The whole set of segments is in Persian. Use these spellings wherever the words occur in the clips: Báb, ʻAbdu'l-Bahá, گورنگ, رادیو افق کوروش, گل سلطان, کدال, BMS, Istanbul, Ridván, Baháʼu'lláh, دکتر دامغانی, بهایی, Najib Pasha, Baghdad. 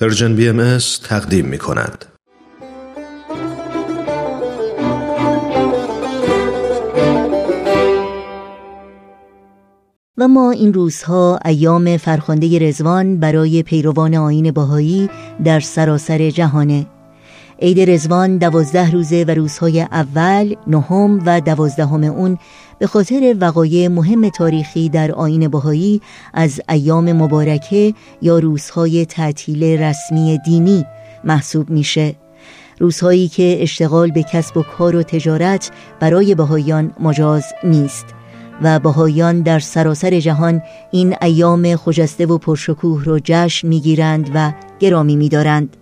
پرژن BMS تقدیم می کند. و ما این روزها ایام فرخنده رضوان برای پیروان آیین بهایی در سراسر جهانه. عید رضوان 12 روزه و روزهای اول، نهم و 12 اون به خاطر وقایع مهم تاریخی در آیین بهایی از ایام مبارکه یا روزهای تعطیل رسمی دینی محسوب میشه. روزهایی که اشتغال به کسب و کار و تجارت برای بهاییان مجاز نیست و بهاییان در سراسر جهان این ایام خجسته و پرشکوه رو جشن میگیرند و گرامی میدارند.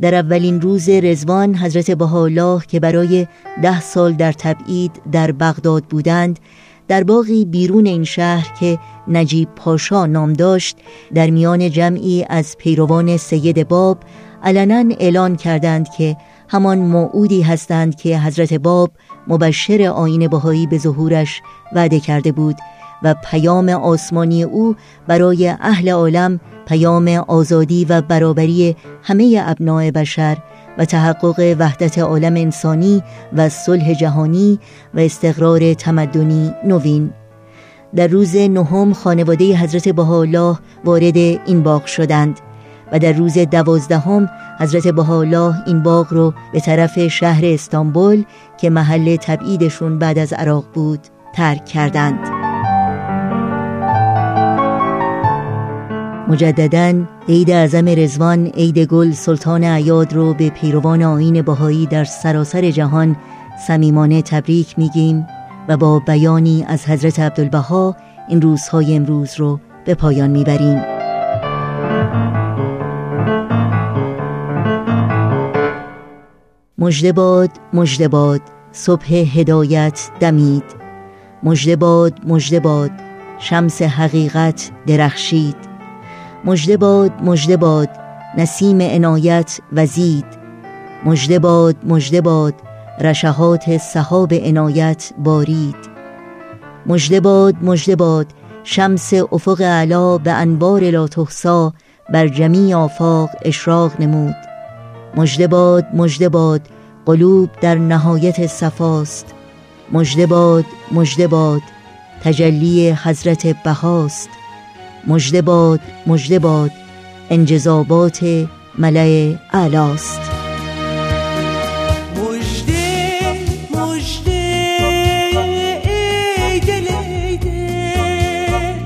در اولین روز رضوان حضرت بهاءالله که برای 10 سال در تبعید در بغداد بودند، در باغی بیرون این شهر که نجیب پاشا نام داشت، در میان جمعی از پیروان سید باب علنا اعلان کردند که همان موعودی هستند که حضرت باب مبشر آیین بهایی به ظهورش وعده کرده بود و پیام آسمانی او برای اهل عالم پیام آزادی و برابری همه ابناء بشر و تحقق وحدت عالم انسانی و صلح جهانی و استقرار تمدنی نوین. در روز 9 خانواده حضرت بهاءالله وارد این باغ شدند و در روز 12 حضرت بهاءالله این باغ رو به طرف شهر استانبول که محل تبعیدشون بعد از عراق بود ترک کردند. مجدداً عید اعظم رضوان، عید گل سلطان اعیاد رو به پیروان آیین بهایی در سراسر جهان صمیمانه تبریک میگیم و با بیانی از حضرت عبدالبها این روزهای امروز رو به پایان میبریم. مژده باد، مژده باد، صبح هدایت دمید. مژده باد، مژده باد، شمس حقیقت درخشید. مژده باد، مژده باد، نسیم عنایت وزید. مژده باد، مژده باد، رشحات سحاب عنایت بارید. مژده باد، مژده باد، شمس افق اعلی به انوار لاتحصی بر جمیع آفاق اشراق نمود. مژده باد، مژده باد، قلوب در نهایت صفاست. مژده باد، مژده باد، تجلی حضرت بهاست. مژده باد، مژده باد، انجذابات ملأ اعلاست. مژده، مژده، ای دل، ای دل،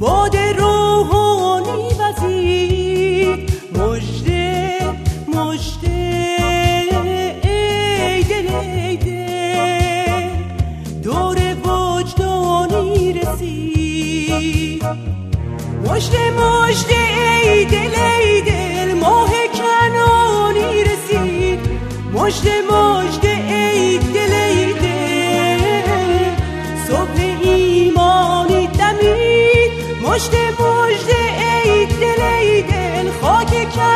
باد روحانی وزید. مژده، مژده، ای دل، ای دل، دور وجدانی رسید. مژده، مژده، ای دل، ای دل، ماه کنانی رسید. مژده، مژده، ای دل، ای دل، صبح ایمانی دمید. مژده، مژده، ای دل، ای دل، خاک